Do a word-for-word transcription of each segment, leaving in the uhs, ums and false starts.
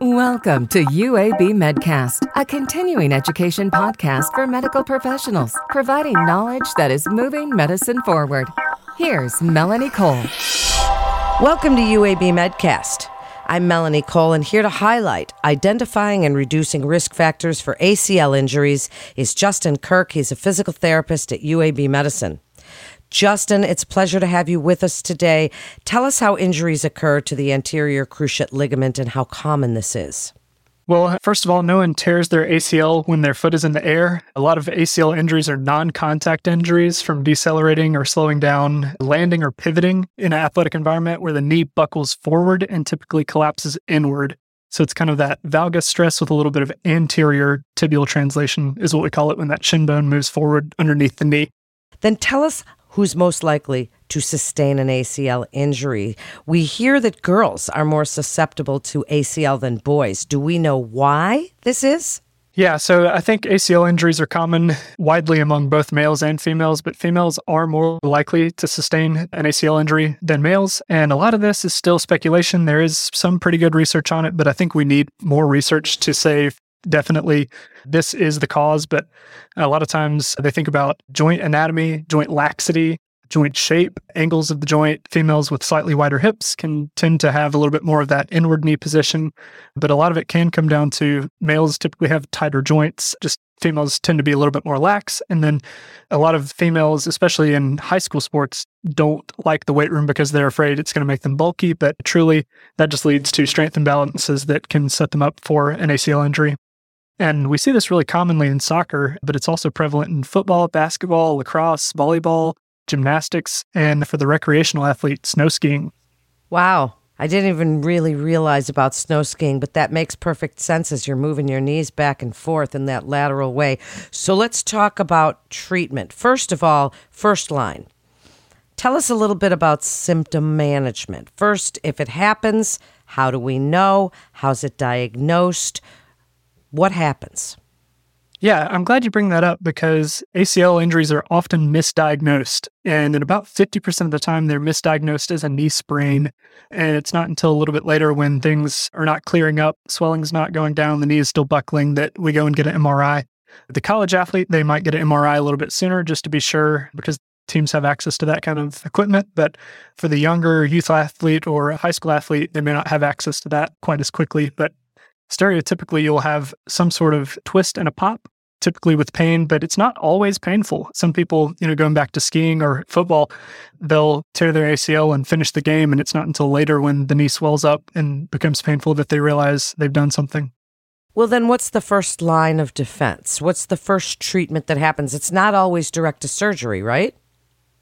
Welcome to U A B Medcast, a continuing education podcast for medical professionals, providing knowledge that is moving medicine forward. Here's Melanie Cole. Welcome to U A B Medcast. I'm Melanie Cole, and here to highlight identifying and reducing risk factors for A C L injuries is Justin Kirk. He's a physical therapist at U A B Medicine. Justin, it's a pleasure to have you with us today. Tell us how injuries occur to the anterior cruciate ligament and how common this is. Well, first of all, no one tears their A C L when their foot is in the air. A lot of A C L injuries are non-contact injuries from decelerating or slowing down, landing or pivoting in an athletic environment where the knee buckles forward and typically collapses inward. So it's kind of that valgus stress with a little bit of anterior tibial translation is what we call it when that shin bone moves forward underneath the knee. Then tell us who's most likely to sustain an A C L injury. We hear that girls are more susceptible to A C L than boys. Do we know why this is? Yeah, so I think A C L injuries are common widely among both males and females, but females are more likely to sustain an A C L injury than males. And a lot of this is still speculation. There is some pretty good research on it, but I think we need more research to say definitely this is the cause, but a lot of times they think about joint anatomy, joint laxity, joint shape, angles of the joint. Females with slightly wider hips can tend to have a little bit more of that inward knee position, but a lot of it can come down to males typically have tighter joints, just females tend to be a little bit more lax. And then a lot of females, especially in high school sports, don't like the weight room because they're afraid it's going to make them bulky, but truly that just leads to strength imbalances that can set them up for an A C L injury. And we see this really commonly in soccer, but it's also prevalent in football, basketball, lacrosse, volleyball, gymnastics, and for the recreational athletes, snow skiing. Wow. I didn't even really realize about snow skiing, but that makes perfect sense as you're moving your knees back and forth in that lateral way. So let's talk about treatment. First of all, first line. Tell us a little bit about symptom management. First, if it happens, how do we know? How's it diagnosed? What happens? Yeah, I'm glad you bring that up because A C L injuries are often misdiagnosed. And in about fifty percent of the time, they're misdiagnosed as a knee sprain. And it's not until a little bit later when things are not clearing up, swelling's not going down, the knee is still buckling, that we go and get an M R I. The college athlete, they might get an M R I a little bit sooner just to be sure because teams have access to that kind of equipment. But for the younger youth athlete or a high school athlete, they may not have access to that quite as quickly. But stereotypically, you'll have some sort of twist and a pop, typically with pain, but it's not always painful. Some people, you know, going back to skiing or football, they'll tear their A C L and finish the game, and it's not until later when the knee swells up and becomes painful that they realize they've done something. Well, then what's the first line of defense? What's the first treatment that happens? It's not always direct to surgery, right?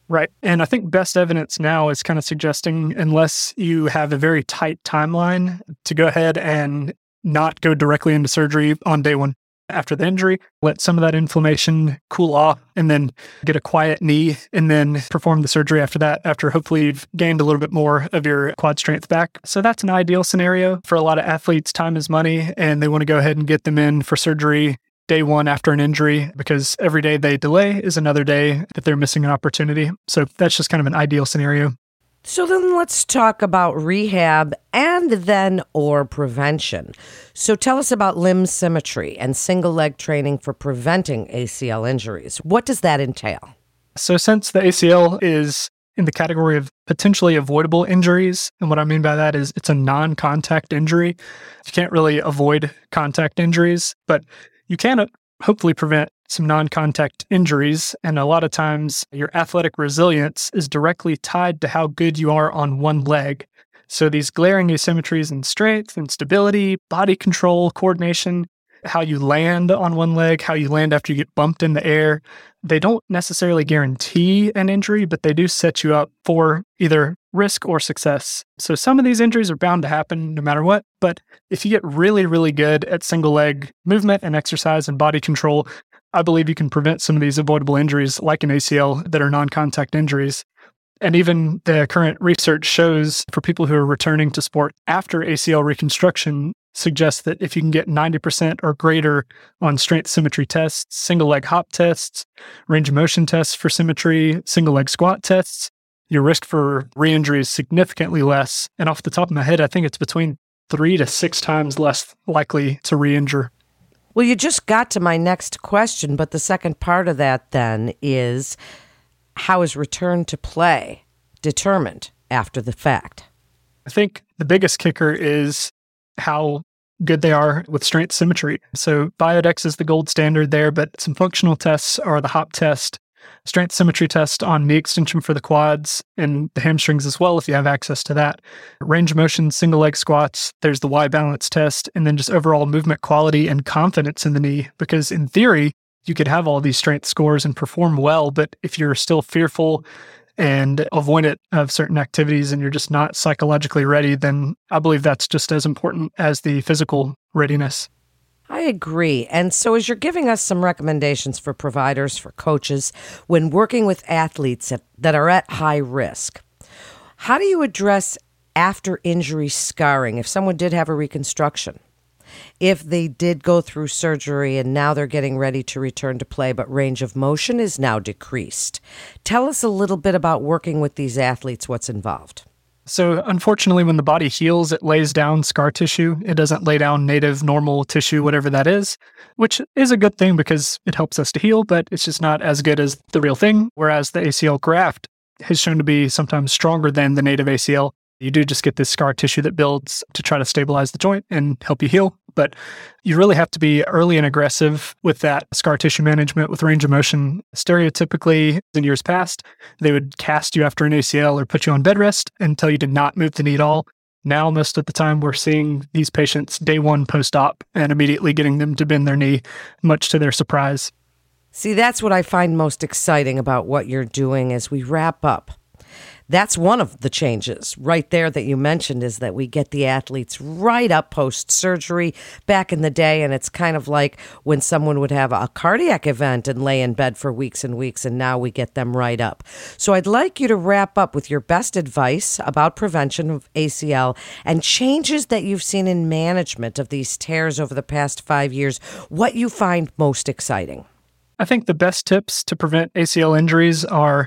Right. And I think best evidence now is kind of suggesting unless you have a very tight timeline to go ahead and not go directly into surgery on day one after the injury, let some of that inflammation cool off and then get a quiet knee and then perform the surgery after that, after hopefully you've gained a little bit more of your quad strength back. So that's an ideal scenario for a lot of athletes. Time is money and they want to go ahead and get them in for surgery day one after an injury because every day they delay is another day that they're missing an opportunity. So that's just kind of an ideal scenario. So then let's talk about rehab and then or prevention. So tell us about limb symmetry and single leg training for preventing A C L injuries. What does that entail? So since the A C L is in the category of potentially avoidable injuries, and what I mean by that is it's a non-contact injury, you can't really avoid contact injuries, but you can hopefully prevent some non-contact injuries, and a lot of times your athletic resilience is directly tied to how good you are on one leg. So these glaring asymmetries in strength and stability, body control, coordination, how you land on one leg, how you land after you get bumped in the air, they don't necessarily guarantee an injury, but they do set you up for either risk or success. So some of these injuries are bound to happen no matter what, but if you get really, really good at single leg movement and exercise and body control, I believe you can prevent some of these avoidable injuries like an A C L that are non-contact injuries. And even the current research shows for people who are returning to sport after A C L reconstruction suggests that if you can get ninety percent or greater on strength symmetry tests, single leg hop tests, range of motion tests for symmetry, single leg squat tests, your risk for re-injury is significantly less. And off the top of my head, I think it's between three to six times less likely to re-injure. Well, you just got to my next question, but the second part of that then is, how is return to play determined after the fact? I think the biggest kicker is how good they are with strength symmetry. So Biodex is the gold standard there, but some functional tests are the hop test, strength symmetry test on knee extension for the quads and the hamstrings as well, if you have access to that. Range of motion, single leg squats, there's the Y balance test, and then just overall movement quality and confidence in the knee. Because in theory, you could have all these strength scores and perform well, but if you're still fearful and avoidant of certain activities and you're just not psychologically ready, then I believe that's just as important as the physical readiness. I agree. And so as you're giving us some recommendations for providers, for coaches, when working with athletes that are at high risk, how do you address after-injury scarring if someone did have a reconstruction? If they did go through surgery and now they're getting ready to return to play, but range of motion is now decreased. Tell us a little bit about working with these athletes, what's involved. So unfortunately, when the body heals, it lays down scar tissue. It doesn't lay down native, normal tissue, whatever that is, which is a good thing because it helps us to heal, but it's just not as good as the real thing. Whereas the A C L graft is shown to be sometimes stronger than the native A C L. You do just get this scar tissue that builds to try to stabilize the joint and help you heal. But you really have to be early and aggressive with that scar tissue management with range of motion. Stereotypically, in years past, they would cast you after an A C L or put you on bed rest and tell you to not move the knee at all. Now, most of the time, we're seeing these patients day one post-op and immediately getting them to bend their knee, much to their surprise. See, that's what I find most exciting about what you're doing as we wrap up. That's one of the changes right there that you mentioned, is that we get the athletes right up post-surgery. Back in the day, and it's kind of like when someone would have a cardiac event and lay in bed for weeks and weeks, and now we get them right up. So I'd like you to wrap up with your best advice about prevention of A C L and changes that you've seen in management of these tears over the past five years, what you find most exciting. I think the best tips to prevent A C L injuries are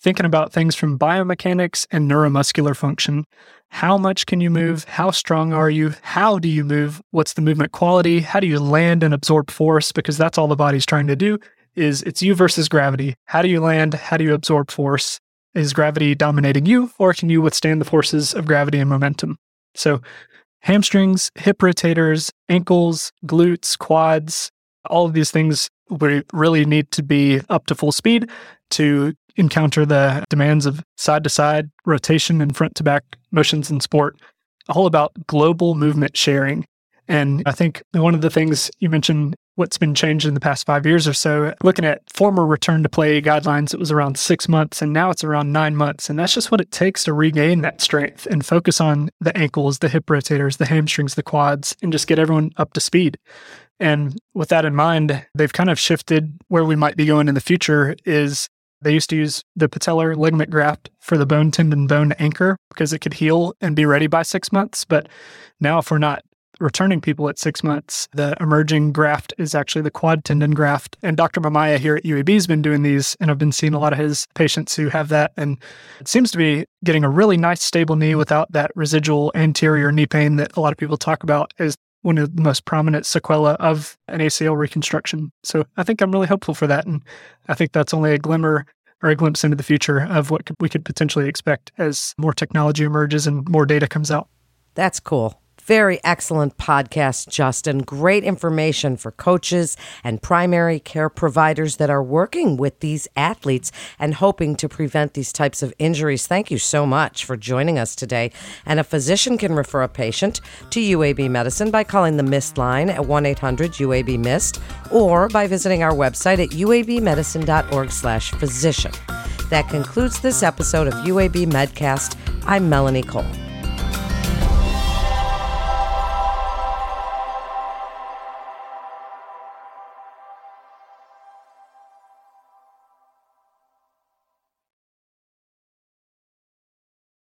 thinking about things from biomechanics and neuromuscular function. How much can you move? How strong are you? How do you move? What's the movement quality? How do you land and absorb force? Because that's all the body's trying to do, is it's you versus gravity. How do you land? How do you absorb force? Is gravity dominating you, or can you withstand the forces of gravity and momentum? So hamstrings, hip rotators, ankles, glutes, quads, all of these things we really need to be up to full speed to encounter the demands of side-to-side rotation and front-to-back motions in sport. All about global movement sharing. And I think one of the things you mentioned, what's been changed in the past five years or so, looking at former return-to-play guidelines, it was around six months, and now it's around nine months. And that's just what it takes to regain that strength and focus on the ankles, the hip rotators, the hamstrings, the quads, and just get everyone up to speed. And with that in mind, they've kind of shifted where we might be going in the future. Is they used to use the patellar ligament graft for the bone, tendon, bone anchor because it could heal and be ready by six months. But now if we're not returning people at six months, the emerging graft is actually the quad tendon graft. And Doctor Mamaya here at U A B has been doing these, and I've been seeing a lot of his patients who have that. And it seems to be getting a really nice stable knee without that residual anterior knee pain that a lot of people talk about as one of the most prominent sequelae of an A C L reconstruction. So I think I'm really hopeful for that. And I think that's only a glimmer or a glimpse into the future of what we could potentially expect as more technology emerges and more data comes out. That's cool. Very excellent podcast, Justin. Great information for coaches and primary care providers that are working with these athletes and hoping to prevent these types of injuries. Thank you so much for joining us today. And a physician can refer a patient to U A B Medicine by calling the MIST line at one eight hundred U A B MIST or by visiting our website at u a b medicine dot org slash physician. That concludes this episode of U A B Medcast. I'm Melanie Cole.